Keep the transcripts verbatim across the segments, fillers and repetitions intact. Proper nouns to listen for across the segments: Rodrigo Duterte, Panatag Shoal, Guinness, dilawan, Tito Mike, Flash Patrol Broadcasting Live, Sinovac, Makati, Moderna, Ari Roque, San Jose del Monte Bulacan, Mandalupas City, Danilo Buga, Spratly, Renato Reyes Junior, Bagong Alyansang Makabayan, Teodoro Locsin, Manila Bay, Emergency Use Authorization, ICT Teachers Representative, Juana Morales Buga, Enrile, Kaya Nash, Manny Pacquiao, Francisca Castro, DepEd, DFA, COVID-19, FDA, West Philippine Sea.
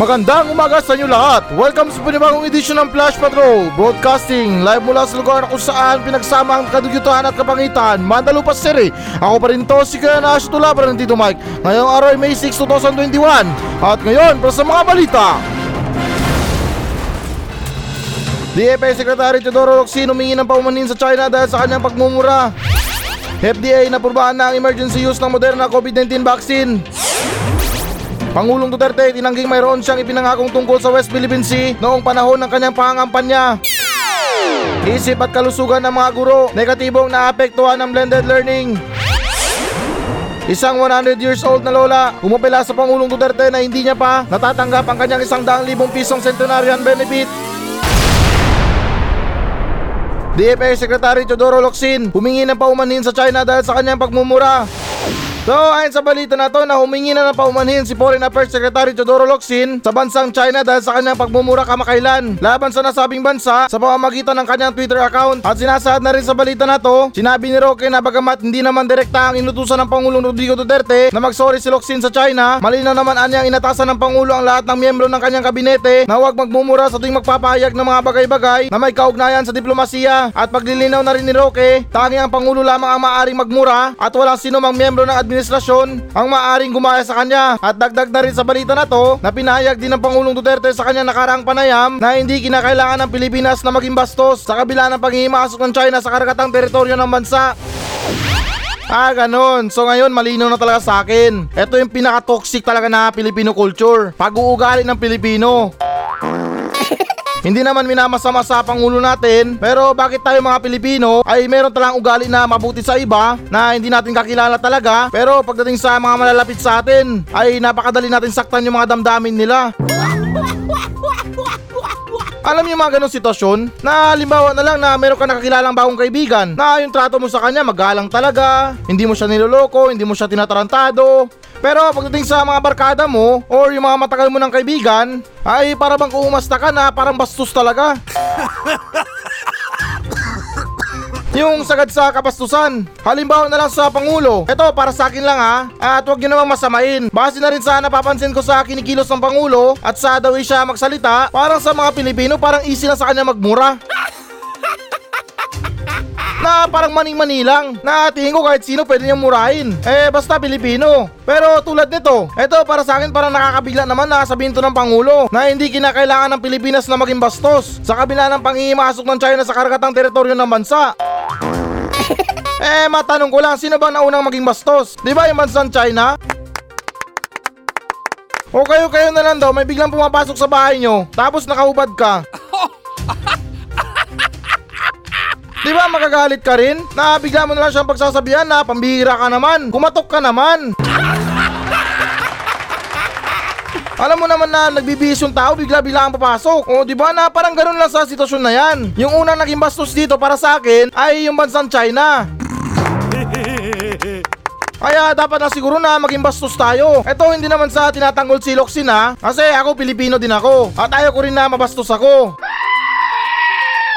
Magandang umaga sa inyo lahat. Welcome sa panibagong edisyon ng Flash Patrol Broadcasting Live mula sa lugar kung saan pinagsama ang kadugyutan at kapangitan, Mandalupas City. Ako pa rin to, si Kaya Nash, tula pa rin Tito Mike. Ngayong araw ay May six, twenty twenty-one. At ngayon, para sa mga balita. D F A Secretary Teodoro Roxy humingi ng paumanhin sa China dahil sa kanyang pagmumura. F D A napurbahan na ang emergency use ng Moderna COVID nineteen vaccine. Pangulong Duterte tinangging mayroon siyang ipinangakong tungkol sa West Philippine Sea noong panahon ng kanyang pangangampanya. Isip at kalusugan ng mga guro, negatibong naapektuhan ng blended learning. Isang one hundred years old na lola, umapela sa Pangulong Duterte na hindi niya pa natatanggap ang kanyang isang daang libong pisong centenarian benefit. D F A Secretary Teodoro Locsin humingi ng paumanhin sa China dahil sa kanyang pagmumura. So ayon sa balita na to na humingi na ng paumanhin si Foreign Affairs Secretary Teodoro Locsin sa bansang China dahil sa kanyang pagmumura kamakailan laban sa nasabing bansa sa pamamagitan ng kanyang Twitter account. At sinasaad na rin sa balita na to, sinabi ni Roque na bagamat hindi naman direkta ang inutusan ng Pangulong Rodrigo Duterte na magsorry si Locsin sa China, malinaw naman anyang inatasan ng Pangulo ang lahat ng miyembro ng kanyang kabinete na huwag magmumura sa tuwing magpapahayag ng mga bagay-bagay na may kaugnayan sa diplomasiya. At paglilinaw na rin ni Roque, tanging ang Pangulo lamang ang maaaring magmura at walang sinumang miyembro ng administrasyon ang maaring gumaya sa kanya. At dagdag na rin sa balita na to na pinahayag din ng Pangulong Duterte sa kanyang nakaraang panayam na hindi kinakailangan ng Pilipinas na maging bastos sa kabila ng paghihimasok ng China sa karagatang teritoryo ng bansa. Ah, ganun. So ngayon, malinaw na talaga sa akin. Ito yung pinaka-toxic talaga na Filipino culture. Pag-uugali ng Pilipino. Hindi naman minamasama sa Pangulo natin, pero bakit tayo mga Pilipino ay meron talang ugali na mabuti sa iba na hindi natin kakilala talaga, pero pagdating sa mga malalapit sa atin ay napakadali natin saktan yung mga damdamin nila. Alam niyo mga ganong sitwasyon na halimbawa na lang na meron ka nakakilalang bagong kaibigan na yung trato mo sa kanya magalang talaga, hindi mo siya niloloko, hindi mo siya tinatarantado. Pero pagdating sa mga barkada mo or yung mga matagal mo ng kaibigan ay para bang uumasta ka na parang bastos talaga. Yung sagad sa kapastusan. Halimbawa na lang sa Pangulo. Ito para sa akin lang ha, at huwag nyo namang masamain. Base na rin sa napapansin ko sa kinikilos ng Pangulo at sa dawi siya magsalita, parang sa mga Pilipino parang easy na sa kanya magmura. Na parang maning-mani lang, na tingin ko kahit sino pwede niyang murahin. Eh basta Pilipino. Pero tulad nito, ito para sa akin parang nakakabigla naman na sabihin to ng Pangulo na hindi kinakailangan ng Pilipinas na maging bastos sa kabila ng panghihimasok ng China sa karagatang teritoryo ng bansa. Eh matanong ko lang, sino ba naunang maging bastos? Di ba yung bansang China? O kayo-kayo na lang daw, may biglang pumapasok sa bahay nyo, tapos nakahubad ka. Di ba magagalit ka rin? Na bigla mo na lang siyang pagsasabihan na pambihira ka naman, kumatok ka naman. Alam mo naman na nagbibihis yung tao, bigla-bigla ang papasok. O di ba na parang ganun lang sa sitwasyon na yan. Yung unang naging bastos dito para sa akin ay yung bansang China. Kaya dapat na siguro na maging bastos tayo. Ito hindi naman sa tinatanggol si Locsin ha, kasi ako Pilipino din ako at ayaw ko rin na mabastos ako.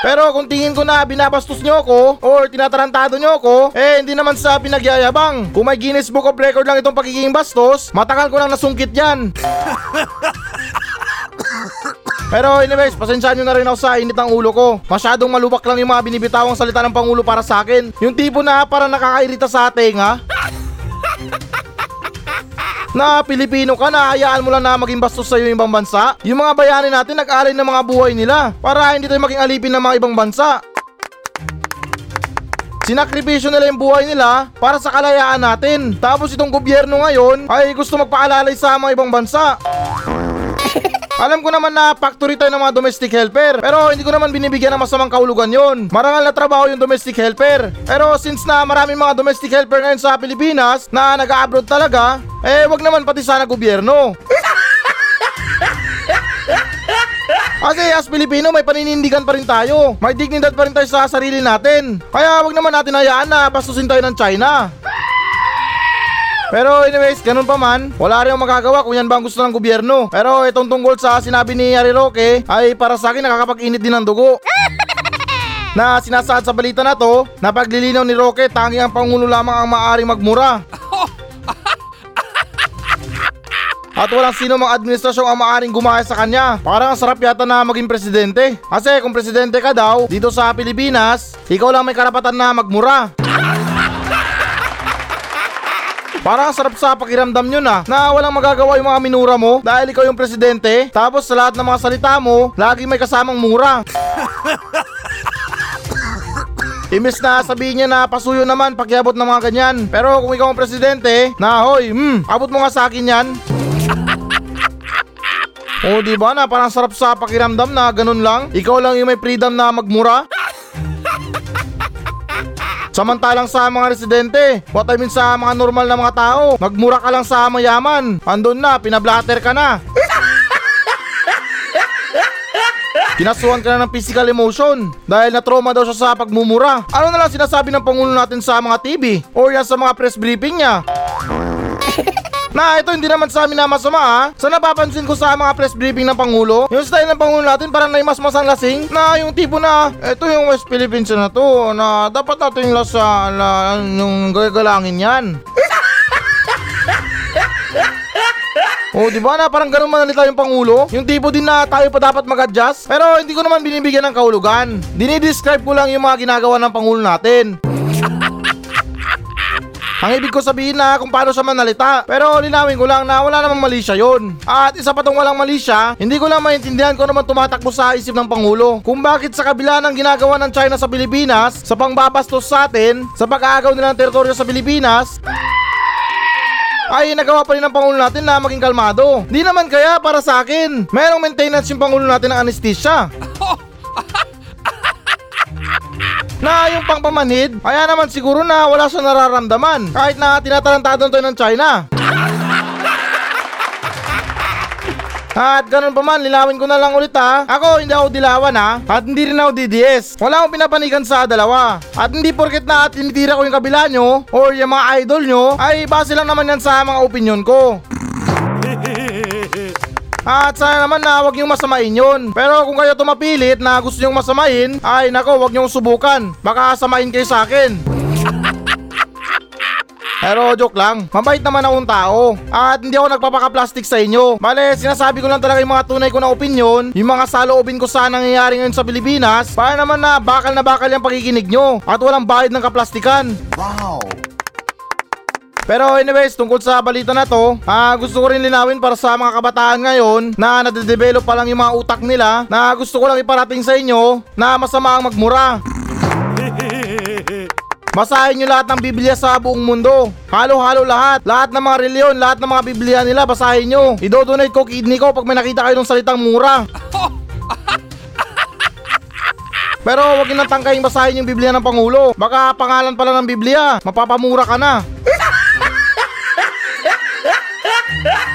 Pero kung tingin ko na binabastos nyo ako or tinatarantado nyo ako, eh hindi naman sa pinagyayabang. Kung may Guinness Book of Record lang itong pagiging bastos, matagal ko nang nasungkit yan. Pero anyways, pasensyahan nyo na rin ako sa init ng ulo ko. Masyadong malubak lang yung mga binibitawang salita ng Pangulo para sa akin. Yung tipo na para nakakairita sa tenga. Na Pilipino ka na, hayaan mo lang na maging bastos sa'yo yung ibang bansa. Yung mga bayani natin nag-alay ng mga buhay nila para hindi tayo maging alipin ng mga ibang bansa. Sinakripisyo nila yung buhay nila para sa kalayaan natin. Tapos itong gobyerno ngayon ay gusto magpaalalay sa mga ibang bansa. Alam ko naman na factory tayo ng mga domestic helper, pero hindi ko naman binibigyan ng masamang kahulugan yon. Marangal na trabaho yung domestic helper, pero since na maraming mga domestic helper ngayon sa Pilipinas na nag-a-abroad talaga, eh wag naman pati sana gobyerno. Kasi as Pilipino may paninindigan pa rin tayo, may dignidad pa rin tayo sa sarili natin. Kaya wag naman natin hayaan na bastusin tayo ng China. Pero anyways, ganun pa man, wala rin akong magagawa kung yan ba ang gusto ng gobyerno. Pero itong tungkol sa sinabi ni Ari Roque ay para sa akin nakakapag-init din ng dugo. Na sinasaad sa balita na to na paglilinaw ni Roque, tanging ang Pangulo lamang ang maaaring magmura. at walang sino mang administrasyong ang maaaring gumaya sa kanya. Parang ang sarap yata na maging presidente. Kasi kung presidente ka daw dito sa Pilipinas, ikaw lang may karapatan na magmura. Parang sarap sa pakiramdam nyo na na walang magagawa yung mga minura mo dahil ikaw yung presidente, tapos sa lahat ng mga salita mo, lagi may kasamang mura. Imbis na sabihin niya na pasuyo naman pakiabot ng mga ganyan. Pero kung ikaw ang presidente, na hoy, hmm, abot mo nga sa akin yan. O diba na parang sarap sa pakiramdam na ganun lang, ikaw lang yung may freedom na magmura? Samantalang sa mga residente, what I mean sa mga normal na mga tao, magmura ka lang sa mayaman. Andun na, pinablatter ka na. Kinasuhan ka na ng physical emotion dahil na-trauma daw siya sa pagmumura. Ano na lang sinasabi ng Pangulo natin sa mga T V or yan sa mga press briefing niya? Na ito hindi naman sa amin na masama ha. Sa napapansin ko sa mga press briefing ng Pangulo, yung style ng Pangulo natin parang naimasmasang lasing na yung tipo na ito yung West Philippine Sea na to na dapat natin lasa na yung gagalangin yan. O diba na parang ganun manalita yung Pangulo? Yung tipo din na tayo pa dapat mag-adjust? Pero hindi ko naman binibigyan ng kahulugan. Dinidescribe ko lang yung mga ginagawa ng Pangulo natin. Ang ibig ko sabihin na kung paano siya manalita. Pero linawin ko lang na wala namang mali siya yun. At isa pa tong walang mali siya, hindi ko lang maintindihan kung ano man tumatakbo sa isip ng Pangulo. Kung bakit sa kabila ng ginagawa ng China sa Pilipinas, sa pangbabastos sa atin, sa pag-aagaw nilang teritoryo sa Pilipinas, ay nagawa pa rin ng Pangulo natin na maging kalmado. Di naman kaya para sa akin, merong maintenance yung Pangulo natin ng anesthesia. Na yung pangpamanid, kaya naman siguro na wala siyang nararamdaman kahit na tinatarantado tayo ng China. At ganun pa man, lilawin ko na lang ulit ha. Ako hindi ako dilawan ha, at hindi rin ako D D S. Wala akong pinapanigan sa dalawa. At hindi porket na at tinitira ko yung kabila nyo or yung mga idol nyo, ay base lang naman yan sa mga opinion ko. At sana naman na huwag niyong masamain yun. Pero kung kayo tumapilit na gusto niyong masamain, ay nako, huwag niyong subukan. Baka samain kayo sa akin. Pero joke lang, mabait naman akong tao. At hindi ako nagpapaka-plastic sa inyo. Bale, sinasabi ko lang talaga yung mga tunay ko na opinion, yung mga saloobin ko sa nangyayari ngayon sa Pilipinas, para naman na bakal na bakal yung pakikinig nyo at walang bayad ng kaplastikan. Wow! Pero anyways, tungkol sa balita na to, ah, gusto ko rin linawin para sa mga kabataan ngayon na nade-develop pa lang yung mga utak nila, na gusto ko lang iparating sa inyo na masama ang magmura. Basahin nyo lahat ng Biblia sa buong mundo. Halo-halo lahat. Lahat ng mga reliyon, lahat ng mga Biblia nila, basahin nyo. Idodonate ko kidney ko pag may nakita kayo ng salitang mura. Pero huwag nang tangkaying basahin yung Biblia ng Pangulo. Baka pangalan pala ng Biblia, mapapamura ka na.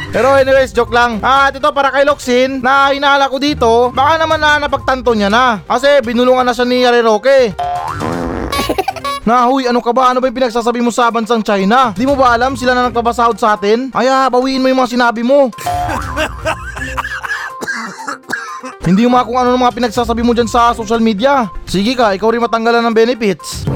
Pero anyways, joke lang. At ito para kay Locsin na hinahala ko dito, baka naman na napagtanto niya na. Kasi binulungan na siya ni Yari Roque. Na huy, ano ka ba? Ano ba yung pinagsasabi mo sa bansang China? Di mo ba alam sila na nagpapasahod sa atin? Kaya bawiin mo yung mga sinabi mo. Hindi yung mga kung ano ng mga pinagsasabi mo dyan sa social media. Sige ka, ikaw rin matanggalan ng benefits.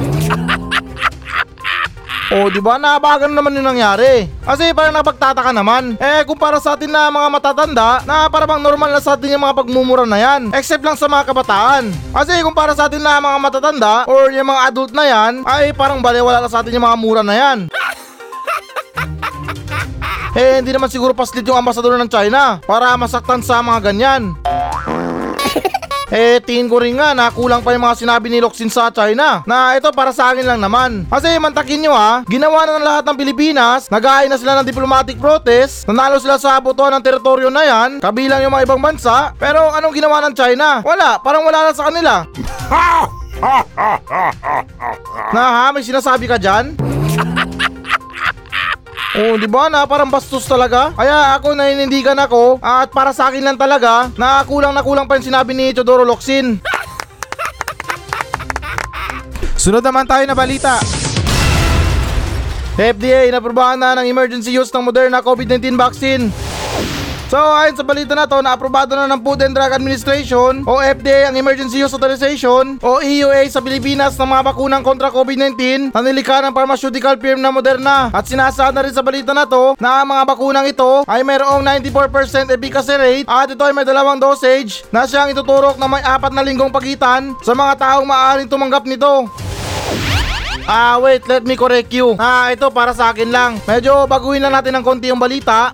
O diba, nabagan naman yung nangyari. Kasi parang napagtataka naman. Eh kung para sa atin na mga matatanda, na parang normal na sa atin yung mga pagmumura na yan. Except lang sa mga kabataan. Kasi kung para sa atin na mga matatanda or yung mga adult na yan, ay parang baliwala na sa atin yung mga mura na yan. Eh hindi naman siguro paslit yung ambasador ng China para masaktan sa mga ganyan. Eh tingin ko rin nga na kulang pa yung mga sinabi ni Locsin sa China, na ito para sa akin lang naman. Kasi mantakin nyo ha, ginawa na ng lahat ng Pilipinas, nagaay na sila ng diplomatic protest, nanalo sila sa botohan ng teritoryo na yan, kabilang yung mga ibang bansa. Pero anong ginawa ng China? Wala, parang wala na sa kanila. Na ha, may sinasabi ka dyan? Oh, di ba na parang bastos talaga? Kaya ako nainindigan ako at para sa akin lang talaga na kulang na kulang pa yung sinabi ni Teodoro Locsin. Sunod naman tayo na balita. F D A inaprubahan na ng emergency use ng Moderna COVID nineteen vaccine. So ayon sa balita na to, naaprobado na ng Food and Drug Administration o F D A ang Emergency Use Authorization o E U A sa Pilipinas ng mga bakunang kontra COVID nineteen na nilikha ng pharmaceutical firm na Moderna, at sinasaad na rin sa balita na to na ang mga bakunang ito ay mayroong ninety-four percent efficacy rate at ito ay may dalawang dosage na siyang ituturok na may apat na linggong pagitan sa mga taong maaaring tumanggap nito. Ah wait, let me correct you. Ah, ito para sa akin lang. Medyo baguhin lang natin ng konti yung balita.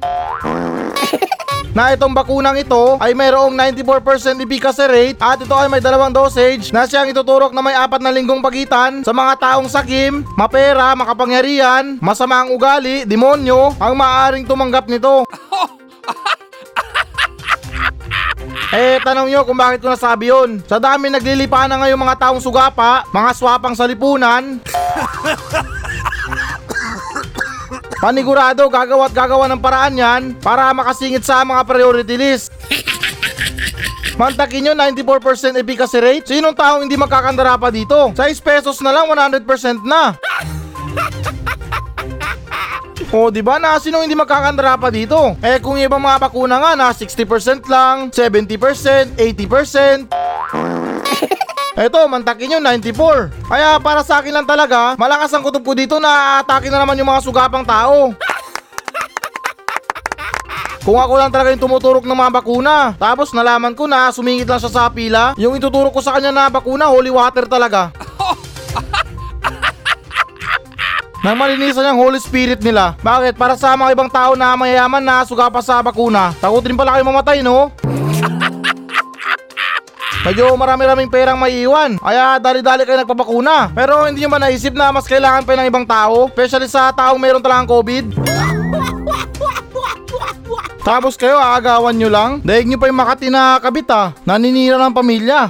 Na itong bakunang ito ay mayroong ninety-four percent efficacy rate at ito ay may dalawang dosage na siyang ituturok na may apat na linggong pagitan sa mga taong sakim, mapera, makapangyarihan, masamang ugali, demonyo ang maaaring tumanggap nito. Eh, tanong nyo kung bakit ko nasabi yun. Sa dami naglilipa na ngayon mga taong sugapa, mga swapang salipunan, panigurado gagawa't gagawa ng paraan yan para makasingit sa mga priority list. Mantakin nyo, ninety-four percent efficacy rate. Sinong taong hindi magkakandara pa dito? six pesos na lang, one hundred percent na. O diba na sino hindi magkakandara pa dito? Eh kung ibang mga bakuna nga na sixty percent lang, seventy percent, eighty percent. Eto, mantakin nyo, ninety-four. Kaya para sa akin lang talaga, malakas ang kutob ko dito na aatake na naman yung mga sugapang tao. Kung ako lang talaga yung tumuturok ng mga bakuna, tapos nalaman ko na sumingit lang siya sa pila, yung ituturo ko sa kanya na bakuna, holy water talaga. Nang malinisan yung Holy Spirit nila. Bakit? Para sa mga ibang tao na mayayaman na suga pa sa bakuna. Takutin pala kayo mamatay, no? Medyo marami-raming perang maiiwan. Kaya dali-dali kayo nagpabakuna. Pero hindi nyo ba naisip na mas kailangan pa ng ibang tao? Especially sa taong meron talagang COVID? Tapos kayo, aagawan nyo lang? Daig nyo pa yung Makati na kabit, ha? Naninira ng pamilya.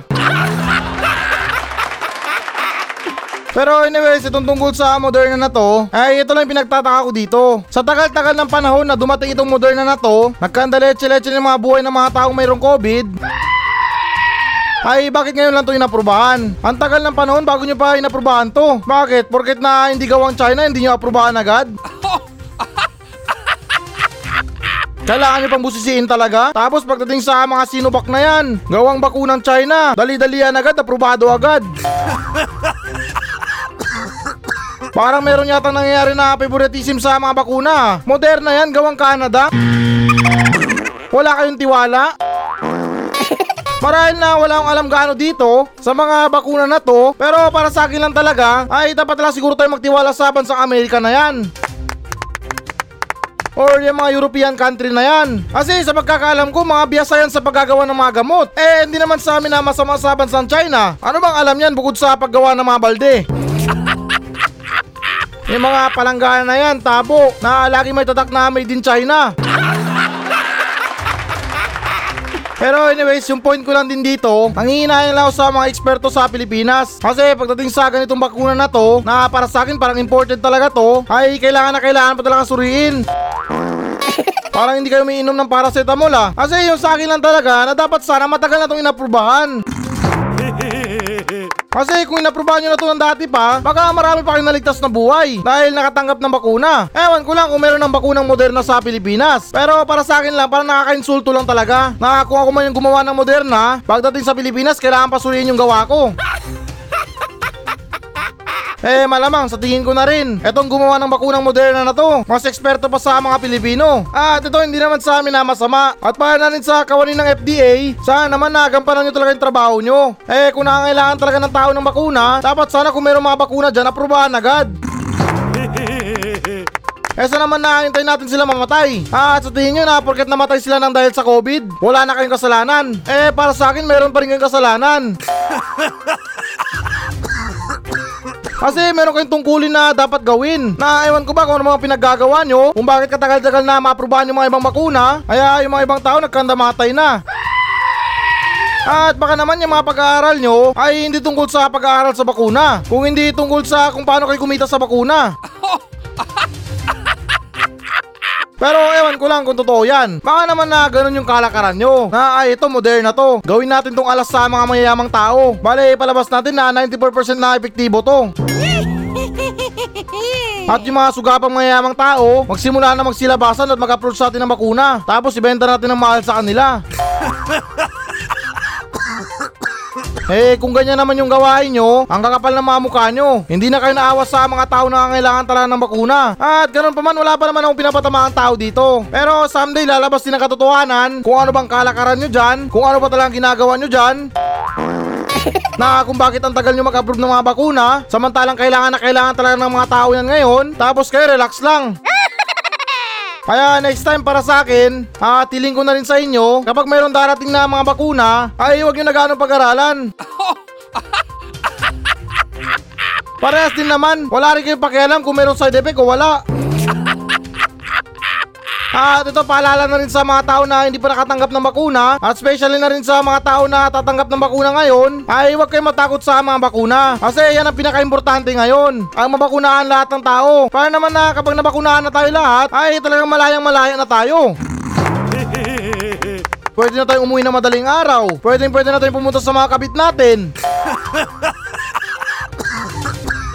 Pero anyways, itong tungkol sa Moderna na to, ay ito lang yung pinagtataka ko dito. Sa tagal-tagal ng panahon na dumating itong Moderna na to, nagkandaletse-letse ng mga buhay ng mga taong mayroong COVID, ay bakit ngayon lang ito inaprubahan? Ang tagal ng panahon bago nyo pa inaprubahan to. Bakit? Porket na hindi gawang China, hindi nyo aprubahan agad? Kailangan nyo pang busisiin talaga? Tapos pagdating sa mga Sinovac na yan, gawang bakunang China, dali-dalian agad, aprobado agad. Parang meron yata nangyayari na favoritism sa mga bakuna. Moderna yan, gawang Canada. Wala kayong tiwala? Marahil na wala akong alam gaano dito sa mga bakuna na to, pero para sa akin lang talaga ay dapat lang siguro tayo magtiwala sa bansang Amerika na yan. Or yung mga European country na yan. Kasi sa pagkakaalam ko, mga biyasa yan sa paggagawa ng mga gamot. Eh, hindi naman sa amin na masama sa bansang China. Ano bang alam yan bukod sa paggawa ng mga balde? Yung mga palanggana na yan, tabo, na lagi may tatak na made in China. Pero anyways, yung point ko lang din dito, nanghihinayan lang sa mga eksperto sa Pilipinas. Kasi pagdating sa ganitong bakuna na to, na para sa akin parang important talaga to, ay kailangan na kailangan pa talaga suriin. Parang hindi kayo umiinom ng paracetamol, ha. Kasi yung sa akin lang talaga, na dapat sana matagal na itong inaprubahan. Kasi kung inaprubahan nyo na ito ng dati pa, baka marami pa kayong naligtas na buhay dahil nakatanggap ng bakuna. Ewan ko lang kung meron ng bakunang Moderna sa Pilipinas. Pero para sa akin lang, parang nakakainsulto lang talaga na kung ako man yung gumawa ng Moderna, pagdating sa Pilipinas, kailangan pasurihin yung gawa ko. Eh malamang sa tingin ko na rin, etong gumawa ng bakunang Moderna na to, mas eksperto pa sa mga Pilipino. At ito hindi naman sa amin na masama. At para na rin sa kawanin ng F D A, sana naman nagampanan nyo talaga yung trabaho nyo. Eh kung nakangailangan talaga ng tao ng bakuna, dapat sana kung mayroong mga bakuna dyan, aprobahan agad. Kesa naman nakahintay natin sila mamatay. At sa tingin nyo na porket namatay sila ng dahil sa COVID, wala na kayong kasalanan. Eh para sa akin meron pa rin kayong kasalanan. Kasi meron kayong tungkulin na dapat gawin. Na ewan ko ba kung ano mga pinaggagawa nyo, kung bakit katagal-tagal na maaprobahan yung mga ibang bakuna, kaya yung mga ibang tao nagkandamatay na. At baka naman yung mga pag-aaral nyo ay hindi tungkol sa pag-aaral sa bakuna, kung hindi tungkol sa kung paano kayo kumita sa bakuna. Pero ewan ko lang kung totoo yan. Baka naman na ganun yung kalakaran nyo, na ay ito Moderna to, gawin natin tong alas sa mga mayayamang tao. Bale, palabas natin na ninety-four percent na epektibo to. At yung mga sugapang mayayamang tao, magsimula na magsilabasan at mag-approach sa atin ng bakuna. Tapos ibenta natin ng mahal sa kanila. Eh, kung ganyan naman yung gawain nyo, ang kakapal ng mga mukha nyo. Hindi na kayo naawas sa mga tao na kailangan talaga ng bakuna. At ganoon pa man, wala pa naman akong pinapatamaang tao dito. Pero someday lalabas din ang katotohanan kung ano bang kalakaran nyo dyan, kung ano ba talagang ginagawa nyo dyan. Na kung bakit ang tagal nyo mag-approve ng mga bakuna, samantalang kailangan na kailangan talaga ng mga tao yan ngayon, tapos kayo relax lang. Kaya next time para sa akin, ah, tiling ko na rin sa inyo, kapag mayroon darating na mga bakuna, ay huwag nyo na ganong pag-aralan. Parehas din naman, wala rin kayong pakialam kung mayroon side effect o wala. At ito, paalala na rin sa mga tao na hindi pa nakatanggap ng bakuna, at especially na rin sa mga tao na tatanggap ng bakuna ngayon, ay huwag kayong matakot sa mga bakuna. Kasi yan ang pinaka-importante ngayon, ang mabakunaan lahat ng tao. Para naman na kapag nabakunaan na tayo lahat, ay talagang malayang malaya na tayo. Pwede na tayong umuwi na madaling araw. Pwede pwede na tayong pumunta sa mga kabit natin.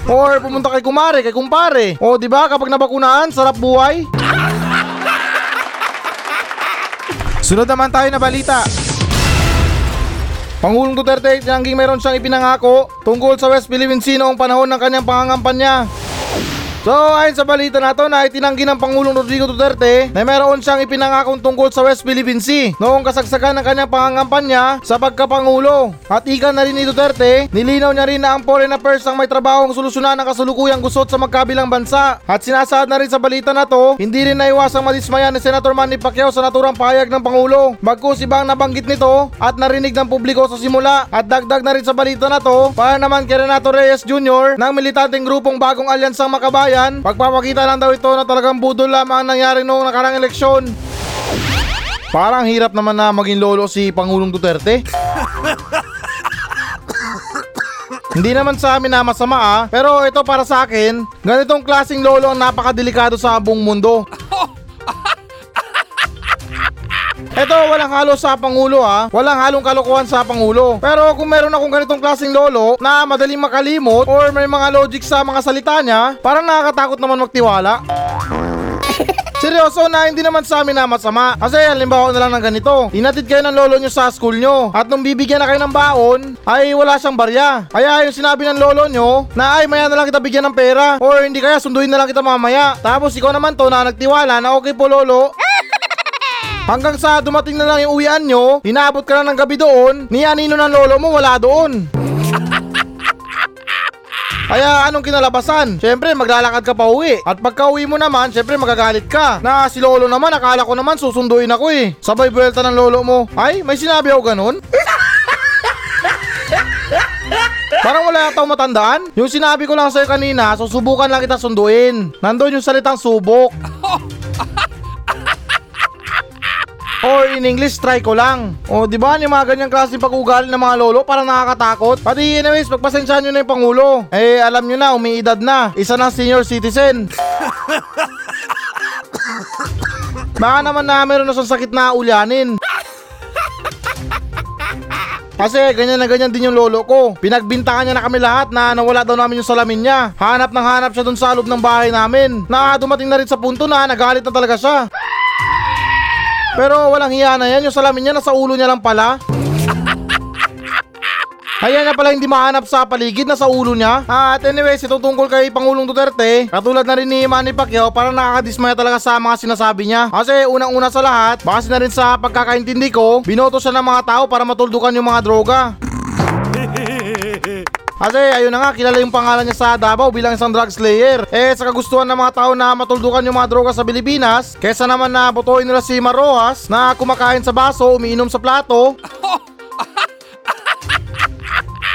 Or pumunta kay kumare, kay kumpare. O diba kapag nabakunaan, sarap buhay. Sunod naman tayo na balita. Pangulong Duterte tinangging mayroon siyang ipinangako tungkol sa West Philippine Sea noong panahon ng kanyang pangangampanya. So ayon sa balita na ito, na itinanggi ng Pangulong Rodrigo Duterte na mayroon siyang ipinangako tungkol sa West Philippine Sea noong kasagsagan ng kanyang pangangampanya sa pagkapangulo. At ika na rin ni Duterte, nilinaw niya rin na ang foreign affairs ang may trabahong solusyonan ang kasalukuyang gusot sa magkabilang bansa. At sinasaad na rin sa balita na ito, hindi rin naiwasang madismayan ni Senator Manny Pacquiao sa naturang pahayag ng Pangulo. Bagkus iba ang nabanggit nito at narinig ng publiko sa simula. At dagdag na rin sa balita na ito, para naman kay Renato Reyes Junior ng militanteng grupong Bagong Alyansang Makabayan, pagpapakita lang daw ito na talagang budol lamang ang nangyari noong nakarang eleksyon. Parang hirap naman na maging lolo si Pangulong Duterte. Hindi naman sa amin na masama ah, pero ito para sa akin, ganitong klaseng lolo ang napakadelikado sa buong mundo. Eto, walang halo sa Pangulo ha. Walang halong kalokohan sa Pangulo. Pero kung meron akong ganitong klaseng lolo na madaling makalimot or may mga logic sa mga salita niya, parang nakakatakot naman magtiwala. Seryoso na, hindi naman sa amin na masama. Kasi halimbawa na lang ng ganito, inatid kayo ng lolo nyo sa school nyo, at nung bibigyan na kayo ng baon, ay wala siyang barya. Kaya yung sinabi ng lolo nyo na ay maya na lang kita bigyan ng pera, or hindi kaya sunduin na lang kita mamaya. Tapos ikaw naman to na nagtiwala na okay po lolo. Hanggang sa dumating na lang yung uwian nyo, inaabot ka na ng gabi doon, niyanino ng lolo mo wala doon. Kaya anong kinalabasan? Siyempre maglalakad ka pa uwi. At pagka uwi mo naman, siyempre magagalit ka. Na si lolo naman, akala ko naman susunduin ako eh. Sabay buwelta ng lolo mo, ay may sinabi ako ganun? Parang wala yata akong matandaan. Yung sinabi ko lang sa'yo kanina, susubukan lang kita sunduin. Nandun yung salitang subok. Or in English, try ko lang. O diba, yung mga ganyang klase pag-ugali ng mga lolo, parang nakakatakot. Pati anyways, pagpasensyahan nyo na yung Pangulo. Eh, alam nyo na, umiidad na. Isa ng senior citizen. Baka naman na meron na sa sakit na ulyanin. Kasi ganyan na ganyan din yung lolo ko. Pinagbintangan niya na kami lahat na nawala daw namin yung salamin niya. Hanap ng hanap siya dun sa loob ng bahay namin. Na dumating na rin sa punto na nagalit na talaga siya. Pero walang hiya na yan, yung salamin niya nasa ulo niya lang pala. Kaya niya pala hindi mahanap sa paligid, nasa ulo niya. At anyways, itong tungkol kay Pangulong Duterte, katulad na rin ni Manny Pacquiao, parang nakakadismaya talaga sa mga sinasabi niya. Kasi unang-una sa lahat, base na rin sa pagkakaintindi ko, binoto siya ng mga tao para matuldukan yung mga droga. Kasi ayun na nga, kilala yung pangalan niya sa Davao bilang isang drug slayer. Eh sa kagustuhan ng mga tao na matuldukan yung mga droga sa Pilipinas, kesa naman na botohin nila si Marojas na kumakain sa baso, umiinom sa plato,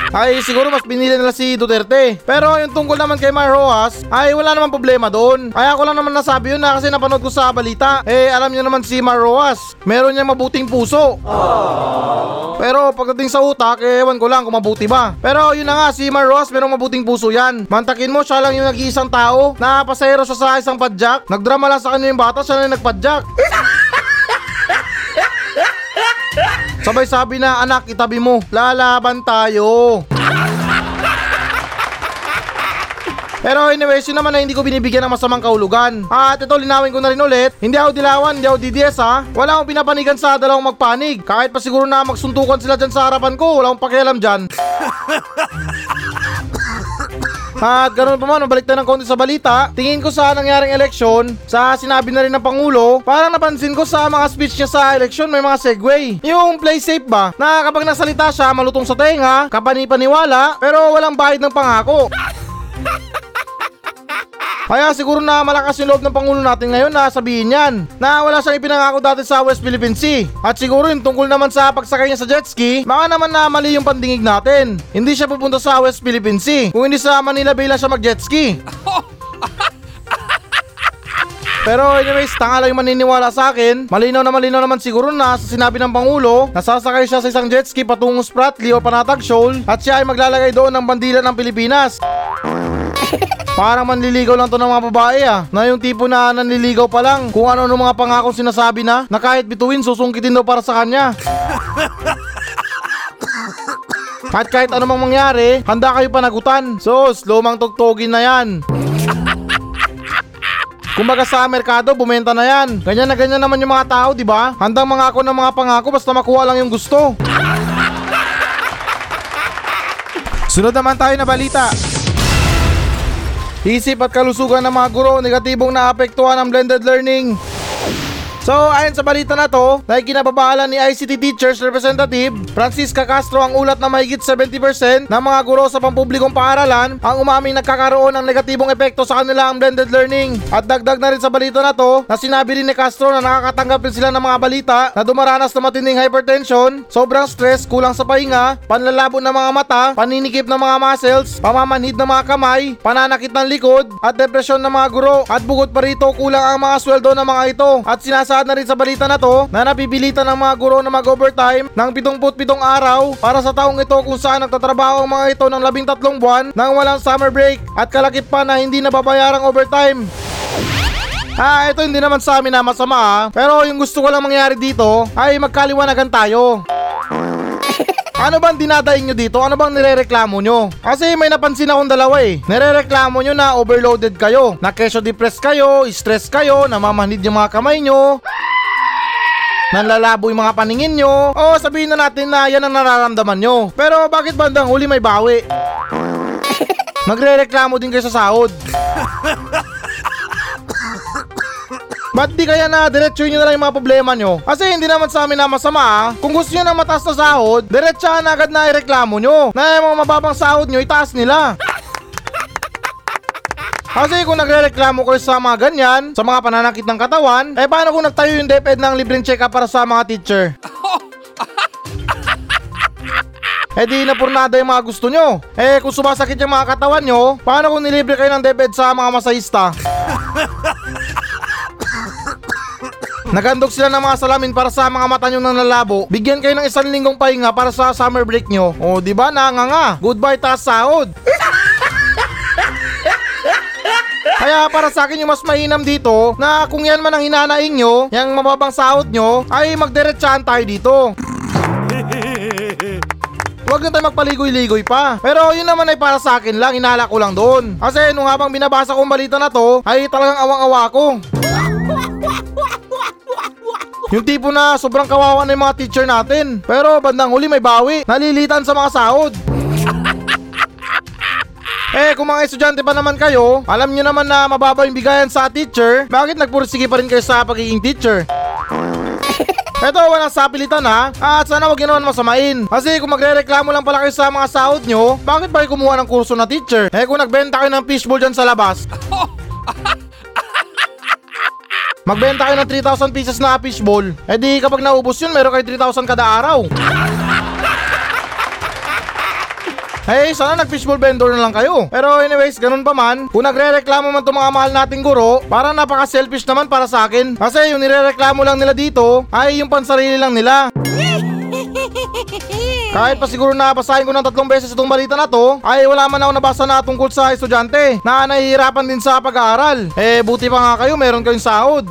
ay siguro mas pinili nila si Duterte. Pero yung tungkol naman kay Marojas, ay wala naman problema doon. Kaya ko lang naman nasabi yun na kasi napanood ko sa balita. Eh alam niyo naman si Marojas, meron niyang mabuting puso. Aww. Pero pagdating sa utak, eh, ewan ko lang kung mabuti ba. Pero yun na nga, si Maros, merong mabuting puso yan. Mantakin mo, siya lang yung nag-iisang tao na pasahero siya sa isang padjak. Nagdrama lang sa kanya yung bata, siya lang nagpadjak. Sabay sabi na, anak, itabi mo, lalaban tayo. Pero anyway, yun naman na hindi ko binibigyan ng masamang kahulugan. At ito, linawin ko na rin ulit, hindi ako dilawan, hindi ako D D S ha. Wala akong pinapanigan sa dalawang magpanig. Kahit pa siguro na magsuntukan sila dyan sa harapan ko, wala akong pakialam dyan. At ganoon pa man, mabalik na ng konti sa balita. Tingin ko sa nangyaring eleksyon, sa sinabi na rin ng Pangulo, parang napansin ko sa mga speech niya sa eleksyon may mga segue. Yung play safe ba? Na kapag nasalita siya, malutong sa tenga, kapani-paniwala, pero walang bahid ng pangako. Kaya siguro na malakas yung loob ng Pangulo natin ngayon na sabihin yan, na wala siyang ipinangako dati sa West Philippine Sea. At siguro yung tungkol naman sa pagsakay niya sa jet ski, baka naman na mali yung pandingig natin. Hindi siya pupunta sa West Philippine Sea, kung hindi sa Manila Bay lang siya mag jet ski. Pero anyways, tanga lang yung maniniwala sa akin. Malinaw na malinaw naman siguro na sa sinabi ng Pangulo, nasasakay siya sa isang jet ski patungong Spratly o Panatag Shoal at siya ay maglalagay doon ng bandila ng Pilipinas. Parang manliligaw lang to ng mga babae ah, na yung tipo na nanliligaw pa lang kung ano-ano mga pangakong sinasabi na na kahit bituin susungkitin daw para sa kanya. At kahit anumang mangyari, handa kayo panagutan. So, slow mang tugtugin na yan. Kumbaga sa merkado, bumenta na yan. Ganyan na ganyan naman yung mga tao, di ba? Handang mangako ng mga pangako basta makuha lang yung gusto. Sunod naman tayo na balita. Isip at kalusugan ng mga guro, negatibong naapektuhan ng blended learning. So ayon sa balita na to, na ikinababahala ni I C T Teachers Representative Francisca Castro ang ulat na mahigit seventy percent ng mga guro sa pampublikong paaralan ang umaming nagkakaroon ng negatibong epekto sa kanila ang blended learning. At dagdag na rin sa balita na to na sinabi rin ni Castro na nakakatanggap rin sila ng mga balita na dumaranas ng matinding hypertension, sobrang stress, kulang sa pahinga, panlalabo ng mga mata, paninikip ng mga muscles, pamamanhid ng mga kamay, pananakit ng likod at depresyon ng mga guro. At bukod pa rito, kulang ang mga sweldo ng mga ito. At sinasabi na rin sa balita na to na napipilitan ng mga guro na mag-overtime ng pitong putpitong araw para sa taong ito kung saan nagtatrabaho ang mga ito ng labing tatlong buwan nang walang summer break at kalakip pa na hindi nababayarang overtime. Ah, ito hindi naman sa amin na masama ha, pero yung gusto ko lang mangyari dito ay magkaliwanagan tayo. Ano bang dinadaing nyo dito? Ano bang nirereklamo nyo? Kasi may napansin akong dalawa eh. Nirereklamo nyo na overloaded kayo, na kesyo depressed kayo, stress kayo, namamanhid yung mga kamay nyo, nanlalabo yung mga paningin nyo, o sabihin na natin na yan ang nararamdaman nyo. Pero bakit bandang huli may bawi? Magrereklamo din kayo sa sahod. Ba't di kaya na diretsyo nyo na lang yung mga problema nyo? Kasi hindi naman sa amin na masama ha. Kung gusto nyo na mataas na sahod, diretsyahan agad na ireklamo nyo na yung mga mababang sahod nyo itaas nila. Kasi kung nagrereklamo kayo sa mga ganyan, sa mga pananakit ng katawan, eh paano kung nagtayo yung DepEd ng libreng check-up para sa mga teacher? Eh di napurnada yung mga gusto nyo. Eh kung sumasakit yung mga katawan nyo, paano kung nilibre kayo ng DepEd sa mga masahista? Nagandog sila ng mga salamin para sa mga mata nyo ng lalabo. Bigyan kayo ng isang linggong pahinga para sa summer break nyo. O diba, nanganga. Goodbye taas sahod. Kaya para sa akin yung mas mainam dito na kung yan man ang hinanaing nyo, yung mababang sahod nyo, ay magderetsahan tayo dito. Huwag na tayo magpaligoy-ligoy pa. Pero yun naman ay para sa akin lang, inala ko lang doon. Kasi nung habang binabasa kong balita na to, ay talagang awang-awa ko. Yung tipo na sobrang kawawa na yung mga teacher natin, pero bandang huli may bawi, nalilitan sa mga sahod. Eh kung mga estudyante pa naman kayo, alam nyo naman na mababa yung bigayan sa teacher, bakit nagpursige pa rin kayo sa pagiging teacher? Eto, walang sapilitan ha, at sana huwag nyo naman masamain. Kasi kung magre-reklamo lang pala kayo sa mga sahod nyo, bakit ba kayo kumuha ng kurso na teacher? Eh kung nagbenta kayo ng fishbowl dyan sa labas, magbenta kayo ng three thousand pieces na fishbowl, eh di kapag naubos yun, meron kayo three thousand kada araw. Hey, sana nag-fishbowl vendor na lang kayo. Pero anyways, ganun pa man, kung nagre-reklamo man itong mga mahal nating guro, parang napaka-selfish naman para sa akin. Kasi yung nire-reklamo lang nila dito ay yung pansarili lang nila. Kahit pa siguro nabasahin ko ng tatlong beses itong balita na to, ay wala man ako nabasa na tungkol sa estudyante na nahihirapan din sa pag-aaral. Eh buti pa nga kayo, meron kayong sahod.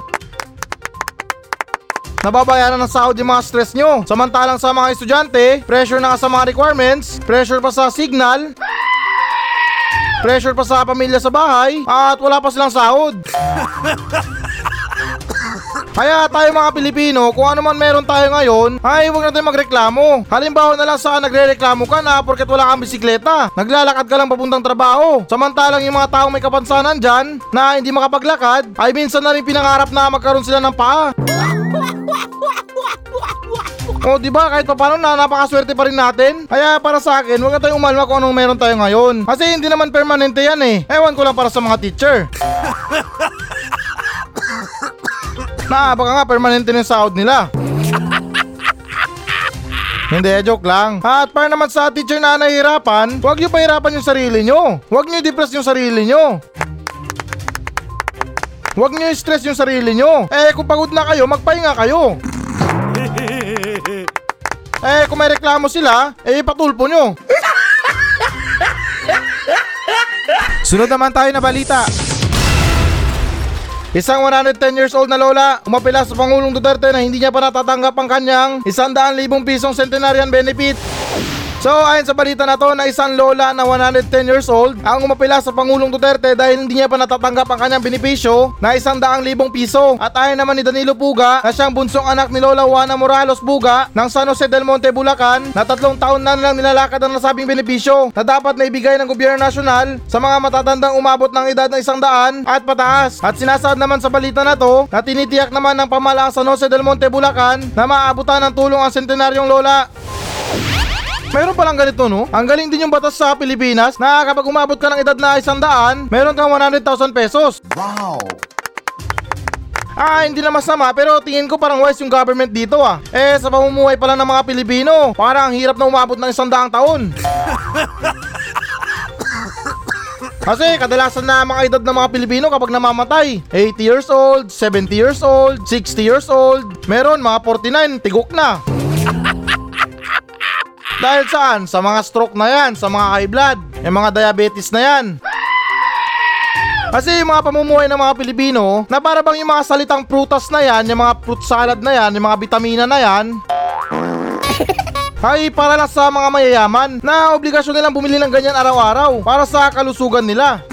Nababayaran ng sahod yung mga stress nyo. Samantalang sa mga estudyante, pressure na sa mga requirements, pressure pa sa signal, Pressure pa sa pamilya sa bahay at wala pa silang sahod. Kaya tayo mga Pilipino, kung ano man meron tayo ngayon, ay huwag na tayo magreklamo. Halimbawa na lang sa nagre-reklamo ka na porket wala kang bisikleta, naglalakad ka lang papuntang trabaho. Samantalang yung mga taong may kapansanan dyan na hindi makapaglakad, ay minsan na rin pinangarap na magkaroon sila ng paa. O diba kahit pa paano na napakaswerte pa rin natin. Kaya para sa akin, huwag na tayong umalma kung anong meron tayo ngayon. Kasi hindi naman permanente yan eh. Ewan ko lang para sa mga teacher. Na baka nga permanente na yung sahod nila. Hindi, joke lang. At para naman sa teacher na nahihirapan, huwag nyo pahirapan yung sarili nyo. Huwag nyo i-depress yung sarili nyo. Huwag nyo i-stress yung sarili nyo. Eh kung pagod na kayo, magpahinga kayo. Eh kung may reklamo sila, eh ipatulpo nyo. Sunod naman tayo na balita. Isang one hundred ten years old na lola, umapila sa Pangulong Duterte na hindi niya pa natatanggap ang kanyang one hundred thousand pisong centenarian benefit. So ayon sa balita na to, na isang lola na one hundred ten years old ang umapila sa Pangulong Duterte dahil hindi niya pa natatanggap ang kanyang benepisyo na one hundred thousand piso. At ayon naman ni Danilo Buga na siyang bunsong anak ni Lola Juana Morales Buga ng San Jose del Monte Bulacan na tatlong taon na nilang nilalakad ang nasabing benepisyo na dapat na ibigay ng gobyerno nasyonal sa mga matatandang umabot ng edad na isang daan at pataas. At sinasaad naman sa balita na to na tinitiyak naman ng pamalaang San Jose del Monte Bulacan na maaabutan ng tulong ang sentenaryong lola. Meron palang ganito no? Ang galing din yung batas sa Pilipinas na kapag umabot ka ng edad na isang daan, meron kang one hundred thousand pesos. Wow! Ah, hindi naman sama pero tingin ko parang wise yung government dito ah. Eh sa pamumuhay pala ng mga Pilipino, parang hirap na umabot ng isang daang taon. Kasi kadalasan na mga edad ng mga Pilipino kapag namamatay, eighty years old, seventy years old, sixty years old, meron mga forty-nine, tigok na. Dahil saan? Sa mga stroke na yan, sa mga high blood, yung mga diabetes na yan. Kasi yung mga pamumuhay ng mga Pilipino, na para bang yung mga salitang prutas na yan, yung mga fruit salad na yan, yung mga vitamina na yan, ay para lang sa mga mayayaman na obligasyon nilang bumili ng ganyan araw-araw para sa kalusugan nila.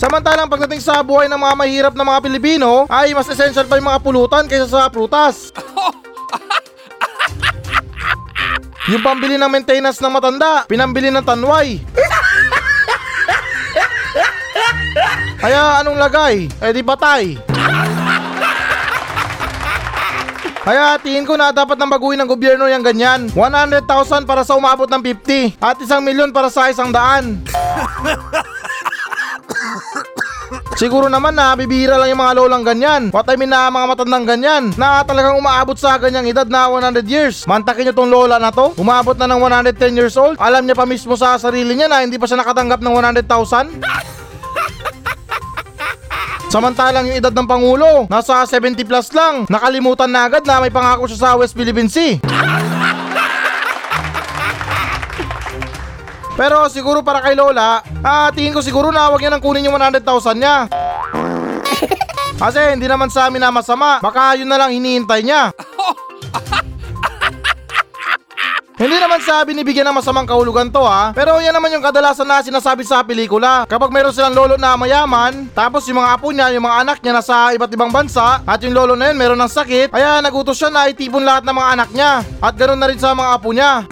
Samantalang pagdating sa buhay ng mga mahirap na mga Pilipino, ay mas essential pa yung mga pulutan kaysa sa prutas. Yung pambili ng maintenance ng matanda, pinambili ng tanway. Kaya anong lagay? Eh di patay. Kaya tingin ko na dapat nang baguhin ng gobyerno yung ganyan. one hundred thousand para sa umabot ng fifty at one milyon para sa isang daan. Siguro naman na bibihira lang yung mga lolang ganyan. What I mean na mga matandang ganyan na talagang umaabot sa ganyang edad na one hundred years. Mantakin nyo tong lola na to, umaabot na ng one hundred ten years old. Alam niya pa mismo sa sarili niya na hindi pa siya nakatanggap ng one hundred thousand. Samantalang yung edad ng Pangulo, nasa seventy plus lang. Nakalimutan na agad na may pangako siya sa West Philippine Sea. Pero siguro para kay Lola, ah, tingin ko siguro na huwag niya nang kunin yung one hundred thousand niya. Kasi hindi naman sa amin na masama, baka yun na lang hinihintay niya. Hindi naman sa binibigyan ng masamang kahulugan to ha, pero yan naman yung kadalasan na sinasabi sa pelikula. Kapag meron silang lolo na mayaman, tapos yung mga apo niya, yung mga anak niya nasa iba't ibang bansa, at yung lolo na yun meron ng sakit, kaya nagutos siya na itipon lahat ng mga anak niya, at ganoon na rin sa mga apo niya.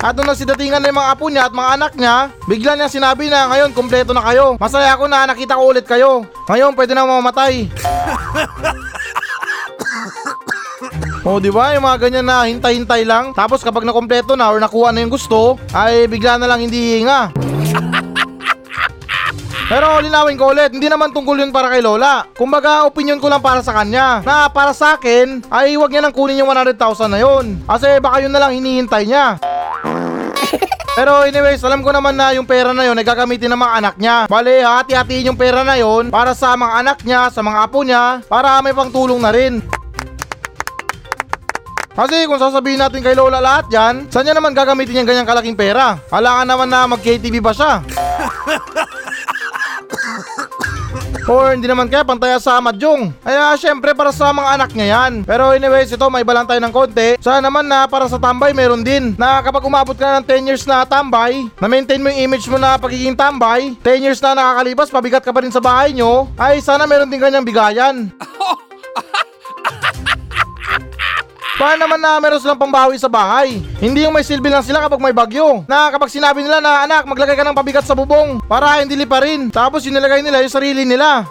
At nung nagsidatingan na yung mga apo niya at mga anak niya, bigla niya sinabi na ngayon kumpleto na kayo. Masaya ako na nakita ko ulit kayo. Ngayon pwede na mamamatay. O oh, diba yung mga ganyan na hintay-hintay lang. Tapos kapag nakumpleto na or nakuha na yung gusto, ay bigla na lang hindi hihinga. Pero linawin ko ulit, hindi naman tungkol yun para kay Lola. Kumbaga, opinion ko lang para sa kanya. Na para sa akin, ay huwag niya nang kunin yung one hundred thousand na yun. Kasi baka yun na lang hinihintay niya. Pero anyways, alam ko naman na yung pera na yun ay gagamitin ng mga anak niya. Bale, hati-hatiin yung pera na yun para sa mga anak niya, sa mga apo niya, para may pangtulong na rin. Kasi kung sasabihin natin kay Lola lahat yan, saan niya naman gagamitin yung ganyang kalaking pera? Alangan naman na mag-K T V ba siya? Or hindi naman kaya pantaya sa Madjong. Kaya syempre para sa mga anak niya yan. Pero anyways, ito may balang tayo ng konti. Sana naman na para sa tambay meron din. Na kapag umabot ka na ng ten years na tambay, na maintain mo yung image mo na pagiging tambay, ten years na nakakalipas, pabigat ka pa rin sa bahay nyo, ay sana meron din kanyang bigayan. Para naman na meron silang pambawi sa bahay. Hindi yung may silbi lang sila kapag may bagyo. Na kapag sinabi nila na anak maglagay ka ng pabigat sa bubong para hindi liparin. Tapos yung nilagay nila yung sarili nila.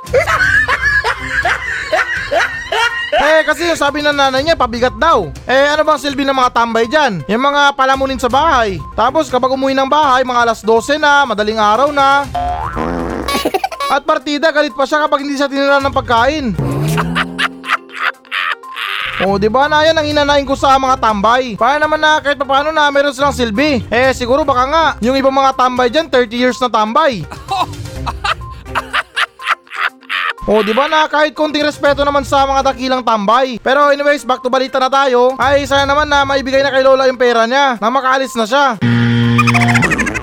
Eh kasi sabi ng nanay niya pabigat daw. Eh ano bang silbi ng mga tambay dyan? Yung mga palamunin sa bahay. Tapos kapag umuwi ng bahay mga alas dose na, madaling araw na. At partida galit pa siya kapag hindi siya tinira ng pagkain. O oh, diba na yan ang inanain ko sa mga tambay. Para naman na kahit paano na meron silang silbi. Eh siguro baka nga yung ibang mga tambay dyan thirty years na tambay. O oh, diba na kahit konting respeto naman sa mga dakilang tambay. Pero anyways back to balita na tayo. Ay sana naman na maibigay na kay Lola yung pera niya. Na makaalis na siya.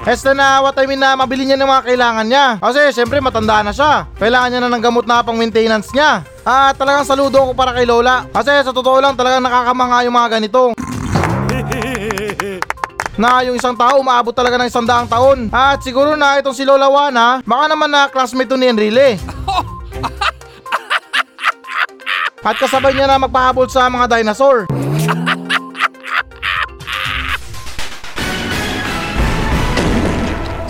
Hesta na what I mean na mabili niya ng mga kailangan niya. Kasi syempre matanda na siya. Kailangan niya na ng gamot na pang maintenance niya. Ah talagang saludo ko para kay Lola. Kasi sa totoo lang talagang nakakamangha yung mga ganito. Na yung isang tao umaabot talaga ng isang daang taon. At siguro na itong si Lola Juana, baka naman na classmate to ni Enrile. At kasabay niya na magpahabol sa mga dinosaur.